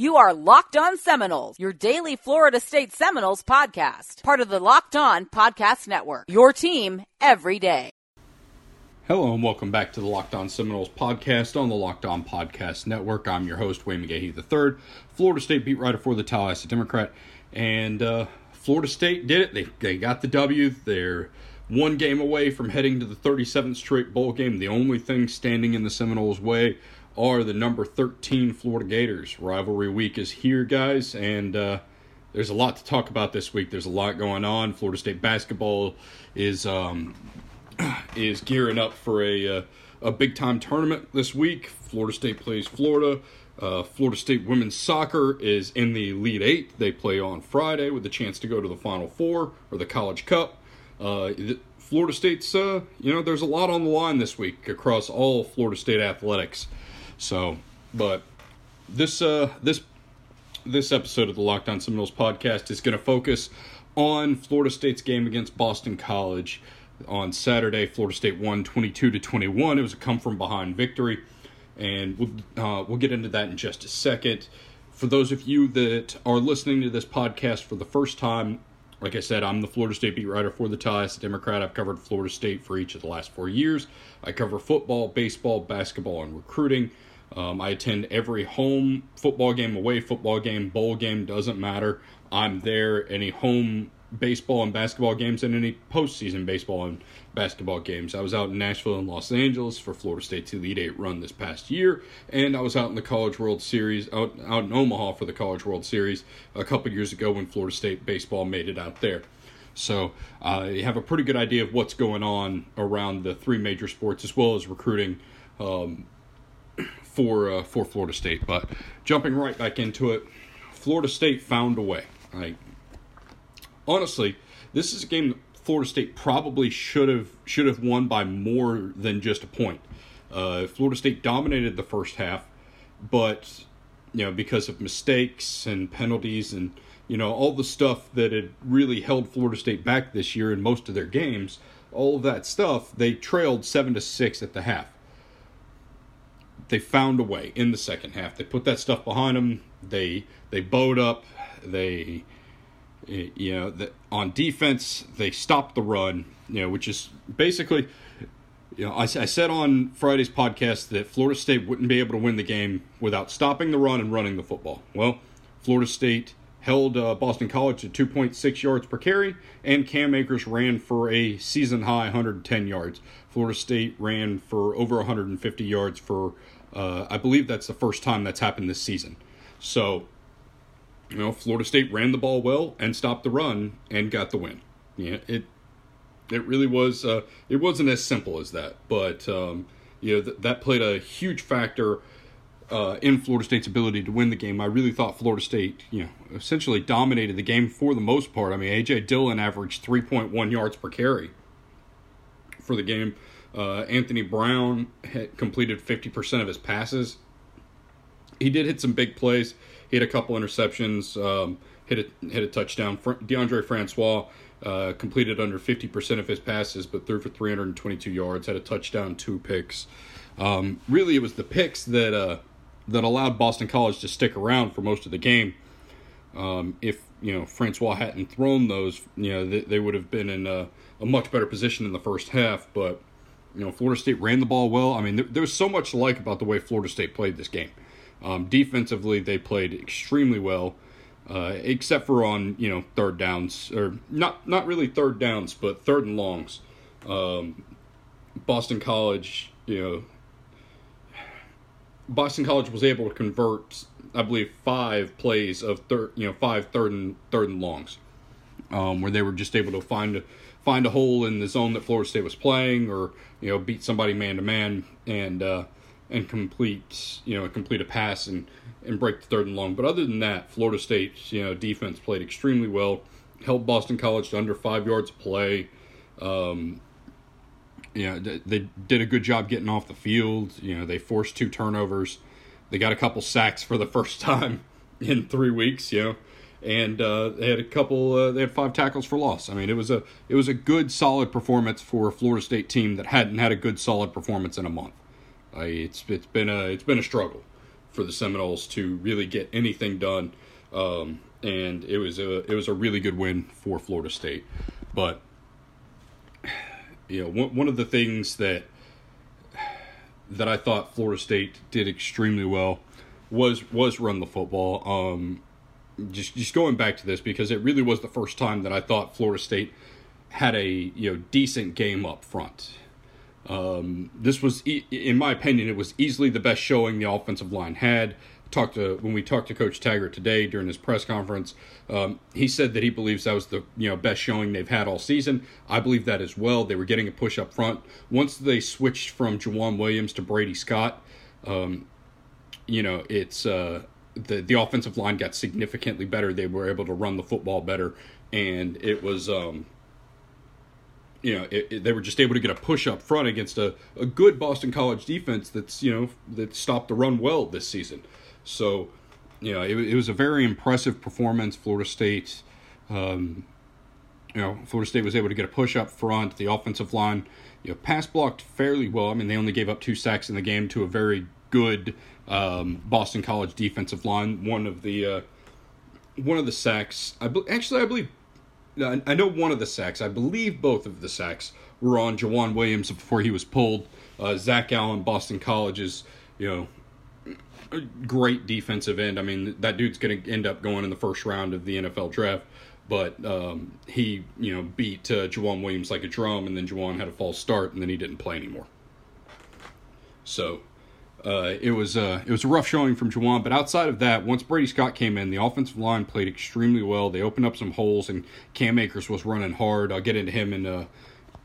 You are Locked On Seminoles, your daily Florida State Seminoles podcast, part of the Locked On Podcast Network, your team every day. Hello and welcome back to the Locked On Seminoles podcast on the Locked On Podcast Network. I'm your host, Wayne the III, Florida State beat writer for the Tallahassee Democrat, and Florida State did it. They got the W. They're one game away from heading to the 37th straight bowl game. The only thing standing in the Seminoles' way are the number 13 Florida Gators. Rivalry week is here, guys, and there's a lot to talk about this week. There's a lot going on. Florida State basketball is gearing up for a big-time tournament this week. Florida State plays Florida. Florida State women's soccer is in the Elite Eight. They play on Friday with a chance to go to the Final Four or the College Cup. Florida State's, there's a lot on the line this week across all Florida State athletics. So, but this episode of the Locked On Seminoles podcast is going to focus on Florida State's game against Boston College on Saturday. Florida State won 22-21. It was a come-from-behind victory, and we'll get into that in just a second. For those of you that are listening to this podcast for the first time, like I said, I'm the Florida State beat writer for the Tallahassee Democrat. I've covered Florida State for each of the last 4 years. I cover football, baseball, basketball, and recruiting. I attend every home football game, away football game, bowl game, doesn't matter. I'm there. Any home baseball and basketball games and any postseason baseball and basketball games. I was out in Nashville and Los Angeles for Florida State's Elite Eight run this past year, and I was out in the College World Series, out in Omaha for the College World Series a couple years ago when Florida State baseball made it out there. So I have a pretty good idea of what's going on around the three major sports as well as recruiting for Florida State. But jumping right back into it, Florida State found a way. Honestly, this is a game that Florida State probably should have won by more than just a point. Florida State dominated the first half, but because of mistakes and penalties and all the stuff that had really held Florida State back this year in most of their games, all of that stuff, they trailed 7-6 at the half. They found a way in the second half. They put that stuff behind them. They bowed up. On defense, they stopped the run, which is basically, I said on Friday's podcast that Florida State wouldn't be able to win the game without stopping the run and running the football. Well, Florida State held Boston College to 2.6 yards per carry, and Cam Akers ran for a season-high 110 yards. Florida State ran for over 150 yards for, I believe that's the first time that's happened this season. So, Florida State ran the ball well and stopped the run and got the win. Yeah, it really was. It wasn't as simple as that, but that played a huge factor in Florida State's ability to win the game. I really thought Florida State, essentially dominated the game for the most part. I mean, A.J. Dillon averaged 3.1 yards per carry for the game. Anthony Brown had completed 50% of his passes. He did hit some big plays. He had a couple interceptions, hit a touchdown. DeAndre Francois completed under 50% of his passes, but threw for 322 yards, had a touchdown, 2 picks. Really, it was the picks that allowed Boston College to stick around for most of the game. If Francois hadn't thrown those, they would have been in a much better position in the first half. But Florida State ran the ball well. I mean, there was so much to like about the way Florida State played this game. Defensively, they played extremely well, except for on, third downs, or not really third downs, but third and longs. Boston College was able to convert, I believe, 5 plays of five third and longs, where they were just able to find a hole in the zone that Florida State was playing, or, beat somebody man to man and complete a pass and break the third and long. But other than that, Florida State's defense played extremely well, held Boston College to under 5 yards of play. They did a good job getting off the field. They forced 2 turnovers. They got a couple sacks for the first time in 3 weeks. And they had they had 5 tackles for loss. I mean, it was a good solid performance for a Florida State team that hadn't had a good solid performance in a month. It's been a struggle for the Seminoles to really get anything done. And it was a really good win for Florida State. But you know, one of the things that I thought Florida State did extremely well was run the football. Just going back to this, because it really was the first time that I thought Florida State had a decent game up front. This was, in my opinion, it was easily the best showing the offensive line had. When we talked to Coach Taggart today during his press conference, he said that he believes that was the best showing they've had all season. I believe that as well. They were getting a push up front. Once they switched from Jauan Williams to Brady Scott, it's the offensive line got significantly better. They were able to run the football better, and it was. They were just able to get a push up front against a good Boston College defense that's that stopped the run well this season. So, it was a very impressive performance. Florida State, Florida State was able to get a push up front. The offensive line, pass blocked fairly well. I mean, they only gave up 2 sacks in the game to a very good Boston College defensive line. One of the sacks, I believe both of the sacks were on Jauan Williams before he was pulled. Zach Allen, Boston College's, great defensive end. I mean, that dude's going to end up going in the first round of the NFL draft. But he, beat Jauan Williams like a drum, and then Jauan had a false start, and then he didn't play anymore. So it was a rough showing from Jauan, but outside of that, once Brady Scott came in, the offensive line played extremely well. They opened up some holes, and Cam Akers was running hard. I'll get into him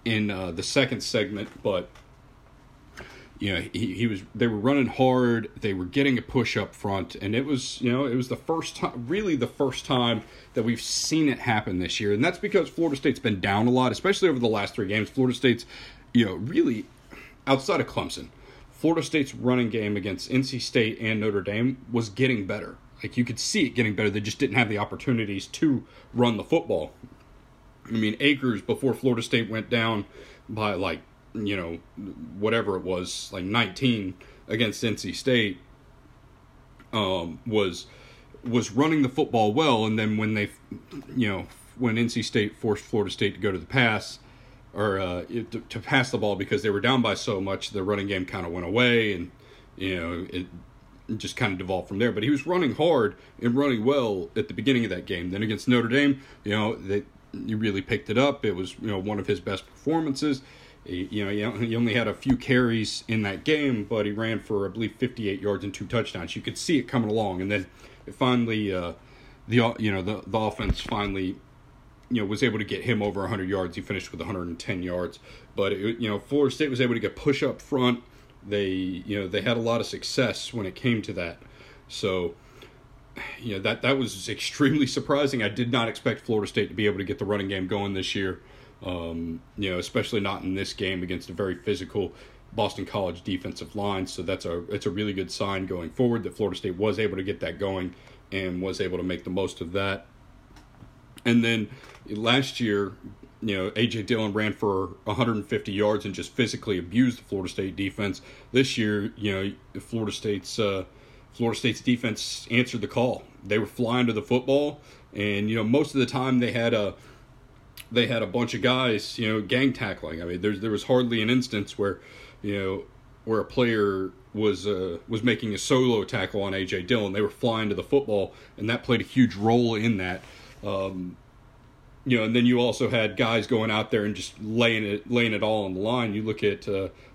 in the second segment, but they were running hard. They were getting a push up front, and it was the first time that we've seen it happen this year, and that's because Florida State's been down a lot, especially over the last 3 games. Florida State's, really outside of Clemson. Florida State's running game against NC State and Notre Dame was getting better. Like, you could see it getting better. They just didn't have the opportunities to run the football. I mean, Akers, before Florida State went down by 19 against NC State, was running the football well. And then when they, when NC State forced Florida State to go to the pass, or to pass the ball, because they were down by so much, the running game kind of went away, and it just kind of devolved from there. But he was running hard and running well at the beginning of that game. Then against Notre Dame, he really picked it up. It was one of his best performances. He only had a few carries in that game, but he ran for, I believe, 58 yards and 2 touchdowns. You could see it coming along, and then it finally the offense finally was able to get him over 100 yards. He finished with 110 yards. But, Florida State was able to get push up front. They, they had a lot of success when it came to that. So, that was extremely surprising. I did not expect Florida State to be able to get the running game going this year, especially not in this game against a very physical Boston College defensive line. So it's a really good sign going forward that Florida State was able to get that going and was able to make the most of that. And then last year, A.J. Dillon ran for 150 yards and just physically abused the Florida State defense. This year, Florida State's defense answered the call. They were flying to the football, and most of the time they had a bunch of guys, gang tackling. I mean, there was hardly an instance where a player was making a solo tackle on A.J. Dillon. They were flying to the football, and that played a huge role in that. And then you also had guys going out there and just laying it all on the line. You look at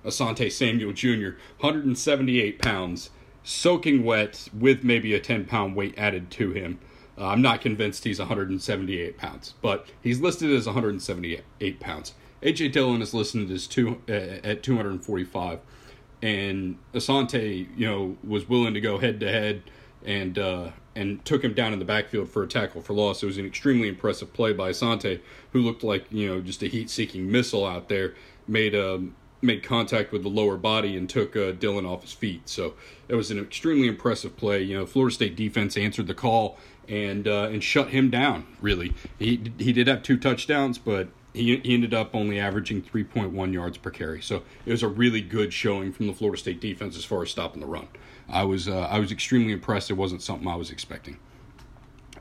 Asante Samuel Jr., 178 pounds, soaking wet with maybe a 10-pound weight added to him. I'm not convinced he's 178 pounds, but he's listed as 178 pounds. A.J. Dillon is listed as at 245, and Asante, was willing to go head-to-head and took him down in the backfield for a tackle for loss. It was an extremely impressive play by Asante, who looked like, just a heat-seeking missile out there, made contact with the lower body and took Dillon off his feet. So it was an extremely impressive play. Florida State defense answered the call and shut him down, really. He did have 2 touchdowns, but He ended up only averaging 3.1 yards per carry. So it was a really good showing from the Florida State defense as far as stopping the run. I was extremely impressed. It wasn't something I was expecting.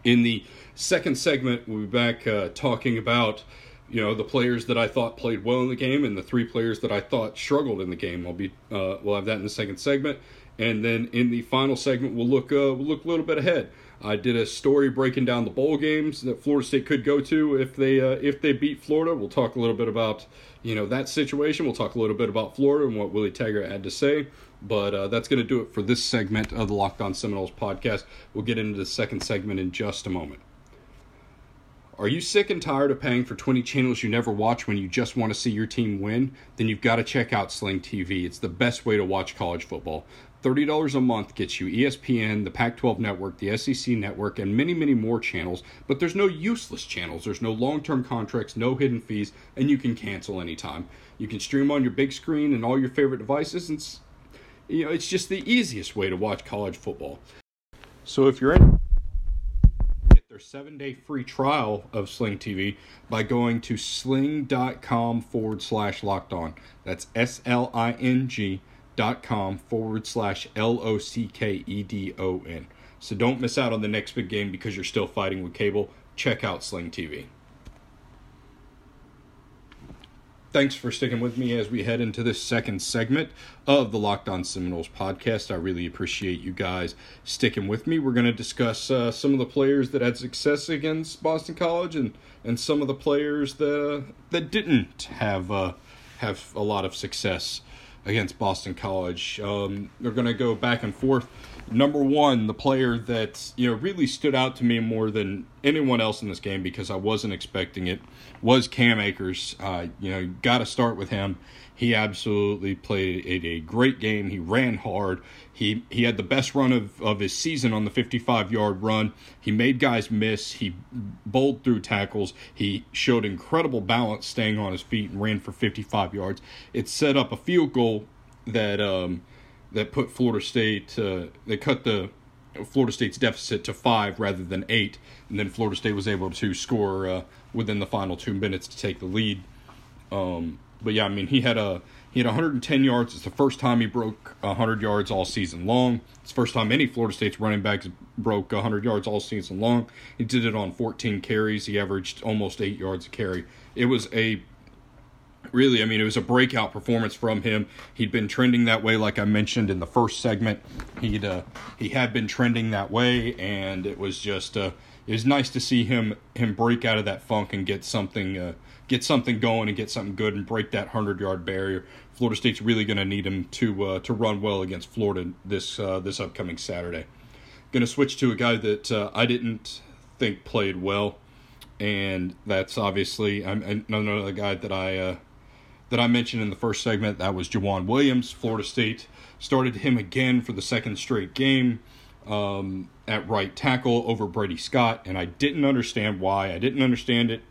In the second segment, we'll be back talking about, you know, the players that I thought played well in the game and the three players that I thought struggled in the game. We'll have that in the second segment. And then in the final segment, we'll look a little bit ahead. I did a story breaking down the bowl games that Florida State could go to if they beat Florida. We'll talk a little bit about, you know, that situation. We'll talk a little bit about Florida and what Willie Taggart had to say. But that's going to do it for this segment of the Locked On Seminoles podcast. We'll get into the second segment in just a moment. Are you sick and tired of paying for 20 channels you never watch when you just want to see your team win? Then you've got to check out Sling TV. It's the best way to watch college football. $30 a month gets you ESPN, the Pac-12 Network, the SEC Network, and many, many more channels. But there's no useless channels. There's no long-term contracts, no hidden fees, and you can cancel anytime. You can stream on your big screen and all your favorite devices. And, you know, it's just the easiest way to watch college football. So if you're in... 7-day free trial of Sling TV by going to sling.com/lockedon. That's sling.com/LOCKEDON. So don't miss out on the next big game because you're still fighting with cable. Check out Sling TV. Thanks for sticking with me as we head into this second segment of the Locked On Seminoles podcast. I really appreciate you guys sticking with me. We're going to discuss some of the players that had success against Boston College and some of the players that didn't have a lot of success against Boston College. They're going to go back and forth. Number one, the player that, you know, really stood out to me more than anyone else in this game because I wasn't expecting it was Cam Akers. You know, got to start with him. He absolutely played a great game. He ran hard. He had the best run of his season on the 55-yard run. He made guys miss. He bowled through tackles. He showed incredible balance staying on his feet and ran for 55 yards. It set up a field goal that put Florida State, they cut the Florida State's deficit to 5 rather than 8, and then Florida State was able to score within the final 2 minutes to take the lead. But yeah, I mean, he had 110 yards. It's the first time he broke 100 yards all season long. It's the first time any Florida State's running backs broke 100 yards all season long. He did it on 14 carries. He averaged almost 8 yards a carry. It was a breakout performance from him. He'd been trending that way, like I mentioned in the first segment. He had been trending that way, and it was just it was nice to see him break out of that funk and get something going and get something good and break that 100-yard barrier. Florida State's really going to need him to run well against Florida this upcoming Saturday. Going to switch to a guy that I didn't think played well, and that's obviously another guy that I mentioned in the first segment. That was Jauan Williams. Florida State started him again for the second straight game at right tackle over Brady Scott, and I didn't understand why. I didn't understand it,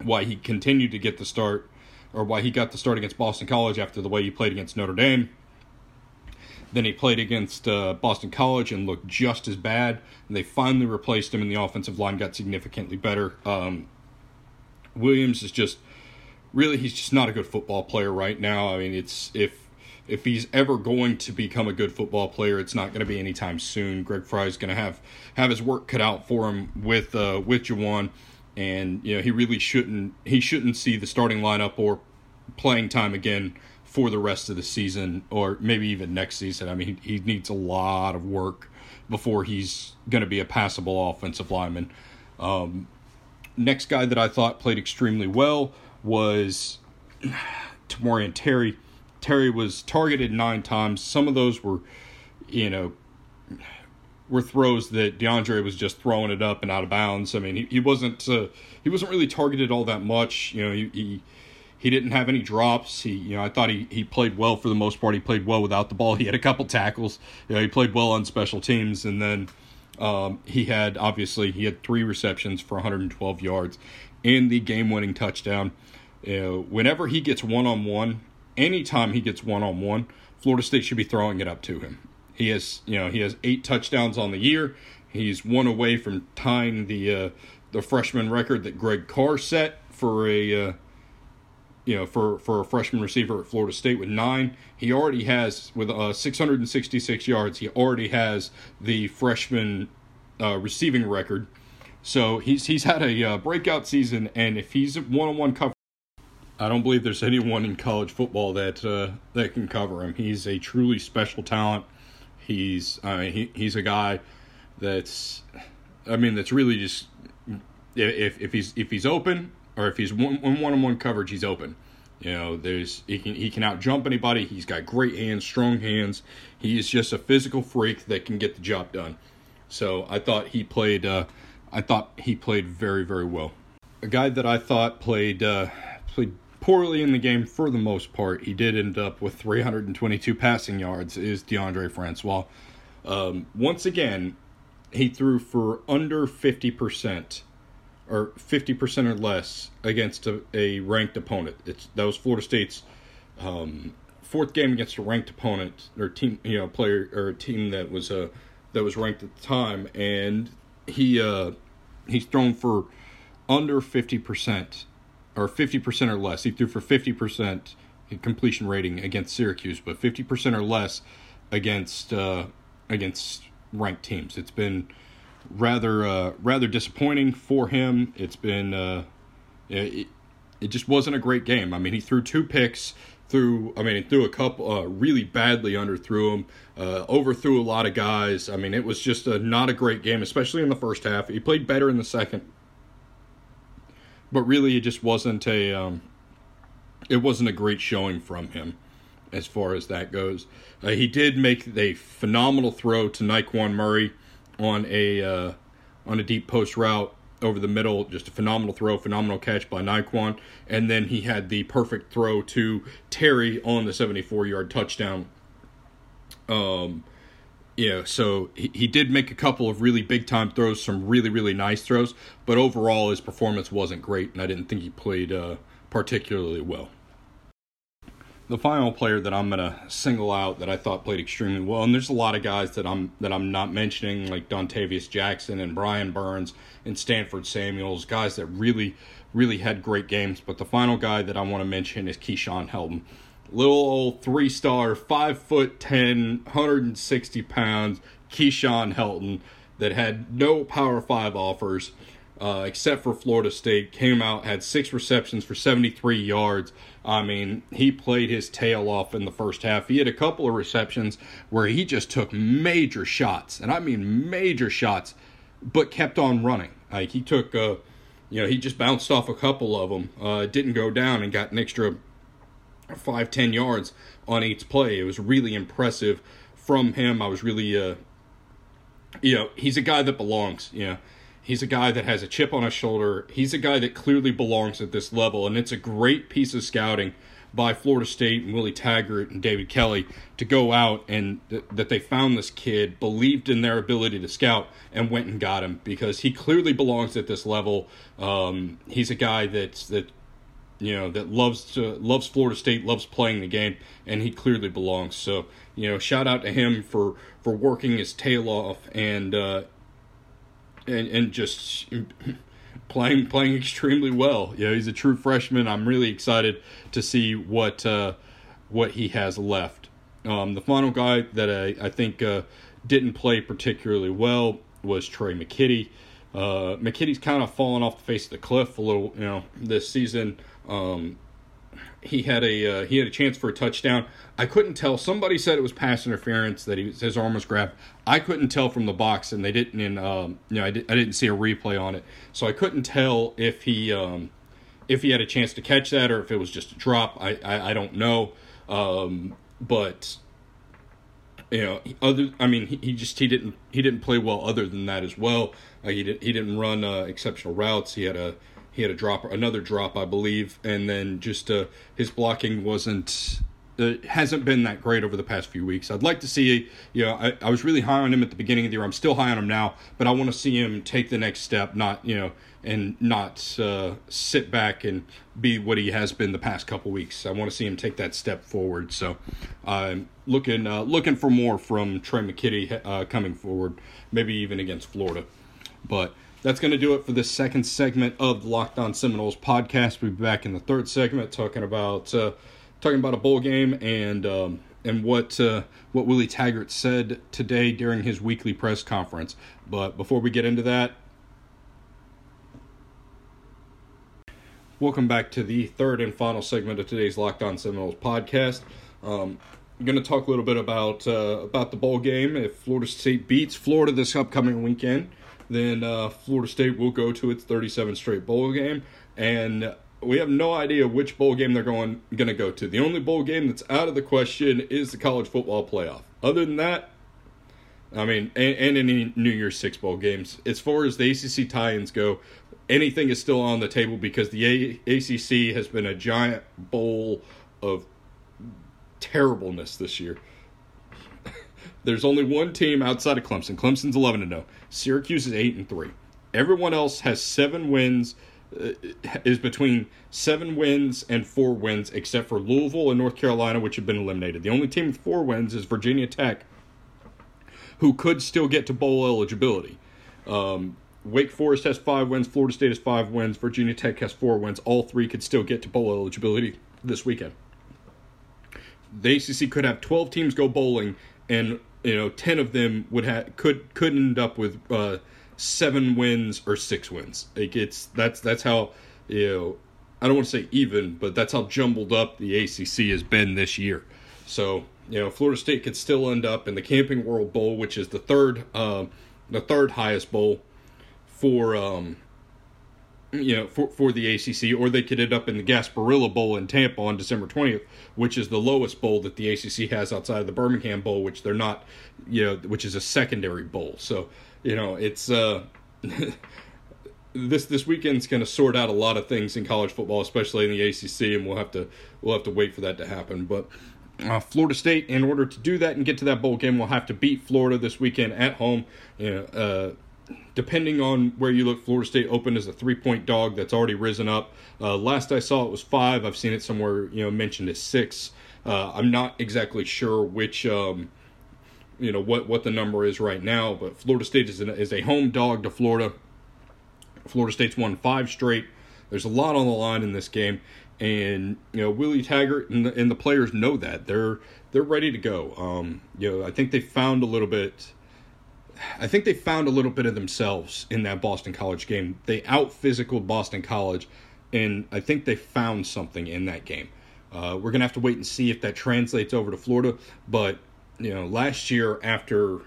why he continued to get the start, or why he got the start against Boston College after the way he played against Notre Dame. Then he played against Boston College and looked just as bad, and they finally replaced him, and the offensive line got significantly better. Williams is just... really, he's just not a good football player right now. I mean, it's if he's ever going to become a good football player, it's not going to be anytime soon. Greg Fry is going to have his work cut out for him with Jauan, and you know he really shouldn't see the starting lineup or playing time again for the rest of the season or maybe even next season. I mean, he needs a lot of work before he's going to be a passable offensive lineman. Next guy that I thought played extremely well was Tamorrion Terry. Terry was targeted 9 times. Some of those were throws that DeAndre was just throwing it up and out of bounds. I mean, he wasn't really targeted all that much. You know, he didn't have any drops. I thought he played well for the most part. He played well without the ball. He had a couple tackles. You know, he played well on special teams, and then he had 3 receptions for 112 yards. In the game-winning touchdown. Whenever he gets one-on-one, anytime he gets one-on-one, Florida State should be throwing it up to him. He has 8 touchdowns on the year. He's 1 away from tying the freshman record that Greg Carr set for a freshman receiver at Florida State with 9. He already has, with 666 yards, he already has the freshman receiving record. So he's had a breakout season, and if he's one-on-one cover, I don't believe there's anyone in college football that can cover him. He's a truly special talent. He's a guy that's really just, if he's open, or if he's one-on-one coverage, he's open. He can outjump anybody. He's got great hands, strong hands. He is just a physical freak that can get the job done. So I thought he played. I thought he played very, very well. A guy that I thought played poorly in the game for the most part, he did end up with 322 passing yards, is DeAndre Francois. Once again, he threw for under 50%, or 50% or less, against a ranked opponent. That was Florida State's fourth game against a ranked opponent, or team that was ranked at the time, and he's thrown for under 50%, or 50% or less. He threw for 50% in completion rating against Syracuse, but 50% or less against ranked teams. It's been rather disappointing for him. It's been it just wasn't a great game. I mean, he threw 2 picks. Threw a couple really badly, underthrew him, overthrew a lot of guys. I mean, it was just not a great game, especially in the first half. He played better in the second, but really it just wasn't a great showing from him as far as that goes. He did make a phenomenal throw to Nyquan Murray on a deep post route over the middle. Just a phenomenal throw, phenomenal catch by Nyquan. And then he had the perfect throw to Terry on the 74-yard touchdown. So he did make a couple of really big-time throws, some really, really nice throws, but overall his performance wasn't great, and I didn't think he played particularly well. The final player that I'm going to single out that I thought played extremely well, and there's a lot of guys that I'm not mentioning, like Dontavius Jackson and Brian Burns and Stanford Samuels, guys that really, really had great games. But the final guy that I want to mention is Keyshawn Helton. Little old 3-star, 5'10", 160 pounds, Keyshawn Helton, that had no Power 5 offers except for Florida State, came out, had 6 receptions for 73 yards. I mean, he played his tail off in the first half. He had a couple of receptions where he just took major shots, and I mean major shots, but kept on running. Like, he took, he just bounced off a couple of them, didn't go down, and got an extra 5-10 yards on each play. It was really impressive from him. I was really, he's a guy that belongs, He's a guy that has a chip on his shoulder. He's a guy that clearly belongs at this level, and it's a great piece of scouting by Florida State and Willie Taggart and David Kelly to go out and that they found this kid, believed in their ability to scout, and went and got him because he clearly belongs at this level. He's a guy that loves Florida State, loves playing the game, and he clearly belongs. So, shout out to him for working his tail off and just playing extremely well. He's a true freshman. I'm really excited to see what he has left. The final guy that I think didn't play particularly well was Trey McKitty. McKitty's kind of fallen off the face of the cliff a little, this season. He had a chance for a touchdown. I couldn't tell. Somebody said it was pass interference, that his arm was grabbed. I couldn't tell from the box, and they didn't. I didn't see a replay on it, so I couldn't tell if he had a chance to catch that or if it was just a drop. I don't know. He didn't play well. Other than that as well, he didn't run exceptional routes. He had a drop, another drop, I believe, and then just his blocking hasn't been that great over the past few weeks. I'd like to see, I was really high on him at the beginning of the year. I'm still high on him now, but I want to see him take the next step, not sit back and be what he has been the past couple weeks. I want to see him take that step forward. So I'm looking for more from Trey McKitty coming forward, maybe even against Florida, but. That's going to do it for this second segment of the Locked On Seminoles podcast. We'll be back in the third segment talking about a bowl game and what Willie Taggart said today during his weekly press conference. But before we get into that, welcome back to the third and final segment of today's Locked On Seminoles podcast. I'm going to talk a little bit about the bowl game. If Florida State beats Florida this upcoming weekend, then Florida State will go to its 37th straight bowl game, and we have no idea which bowl game they're going to go to. The only bowl game that's out of the question is the college football playoff. Other than that, I mean, and any New Year's Six bowl games. As far as the ACC tie-ins go, anything is still on the table because the ACC has been a giant bowl of terribleness this year. There's only one team outside of Clemson. Clemson's 11-0. Syracuse is 8-3. Everyone else has 7 wins, is between 7 wins and 4 wins, except for Louisville and North Carolina, which have been eliminated. The only team with 4 wins is Virginia Tech, who could still get to bowl eligibility. Wake Forest has 5 wins. Florida State has 5 wins. Virginia Tech has 4 wins. All 3 could still get to bowl eligibility this weekend. The ACC could have 12 teams go bowling, and 10 of them could end up with 7 wins or 6 wins. That's how, I don't want to say even, but that's how jumbled up the ACC has been this year. So Florida State could still end up in the Camping World Bowl, which is the third highest bowl for the ACC, or they could end up in the Gasparilla Bowl in Tampa on December 20th, which is the lowest bowl that the ACC has outside of the Birmingham Bowl, which they're not, which is a secondary bowl. So, it's this weekend's going to sort out a lot of things in college football, especially in the ACC, and we'll have to wait for that to happen. But Florida State, in order to do that and get to that bowl game, will have to beat Florida this weekend at home. Depending on where you look, Florida State opened as a 3-point dog that's already risen up. Last I saw, it was 5. I've seen it somewhere, mentioned as 6. I'm not exactly sure which, what the number is right now. But Florida State is a home dog to Florida. Florida State's won 5 straight. There's a lot on the line in this game, and Willie Taggart and the players know that they're ready to go. I think they found a little bit. I think they found a little bit of themselves in that Boston College game. They out-physicaled Boston College, and I think they found something in that game. We're going to have to wait and see if that translates over to Florida. But, last year after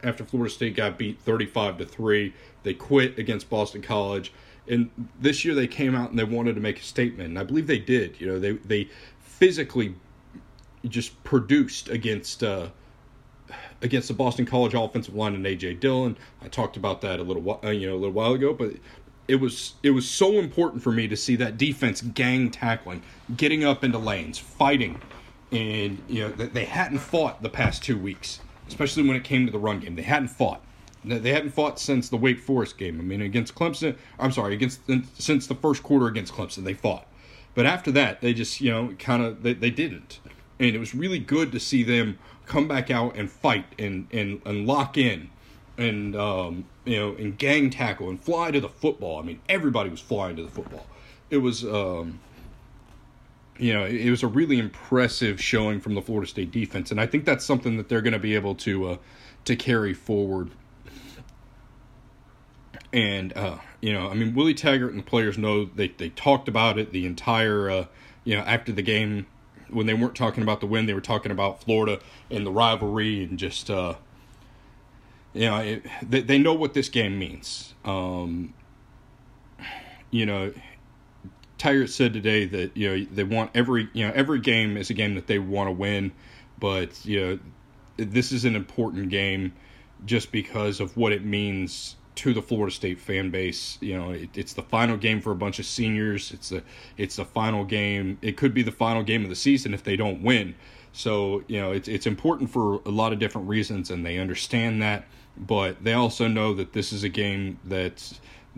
Florida State got beat 35-3, they quit against Boston College. And this year they came out and they wanted to make a statement, and I believe they did. They physically just produced against the Boston College offensive line and A.J. Dillon. I talked about that a little while ago, but it was so important for me to see that defense gang tackling, getting up into lanes, fighting, and they hadn't fought the past 2 weeks, especially when it came to the run game. They hadn't fought. They hadn't fought since the Wake Forest game. I mean, since the first quarter against Clemson, they fought. But after that, they just they didn't, and it was really good to see them come back out and fight and lock in and and gang tackle and fly to the football. I mean, everybody was flying to the football. It was it was a really impressive showing from the Florida State defense, and I think that's something that they're going to be able to carry forward. And I mean, Willie Taggart and the players know they talked about it the entire after the game. When they weren't talking about the win, they were talking about Florida and the rivalry, and just they know what this game means. Tiger said today that they want every game is a game that they want to win, but this is an important game just because of what it means to the Florida State fan base. It's the final game for a bunch of seniors. It's the final game. It could be the final game of the season if they don't win. So it's important for a lot of different reasons, and they understand that. But they also know that this is a game that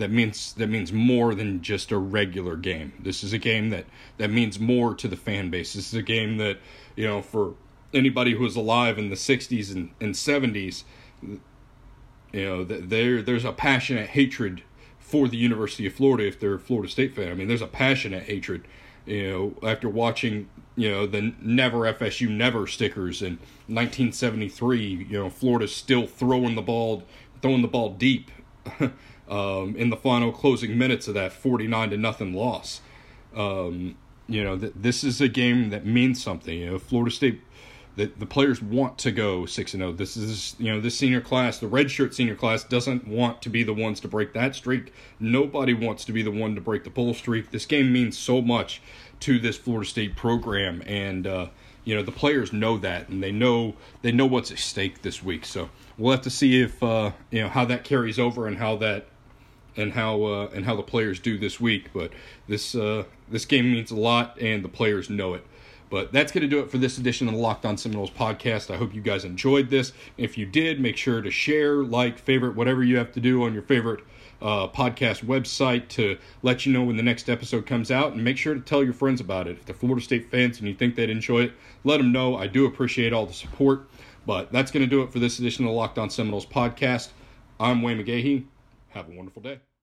means more than just a regular game. This is a game that means more to the fan base. This is a game that for anybody who was alive in the '60s and '70s. There's a passionate hatred for the University of Florida if they're a Florida State fan. I mean, there's a passionate hatred, after watching, the never FSU never stickers in 1973, Florida's still throwing the ball deep in the final closing minutes of that 49-0 loss. This is a game that means something. Florida State, the players want to go 6-0. This is, this senior class, the redshirt senior class, doesn't want to be the ones to break that streak. Nobody wants to be the one to break the bowl streak. This game means so much to this Florida State program, and the players know that, and they know what's at stake this week. So we'll have to see if how that carries over and how the players do this week. But this game means a lot, and the players know it. But that's going to do it for this edition of the Locked On Seminoles podcast. I hope you guys enjoyed this. If you did, make sure to share, like, favorite, whatever you have to do on your favorite podcast website to let you know when the next episode comes out. And make sure to tell your friends about it. If they're Florida State fans and you think they'd enjoy it, let them know. I do appreciate all the support. But that's going to do it for this edition of the Locked On Seminoles podcast. I'm Wayne McGahee. Have a wonderful day.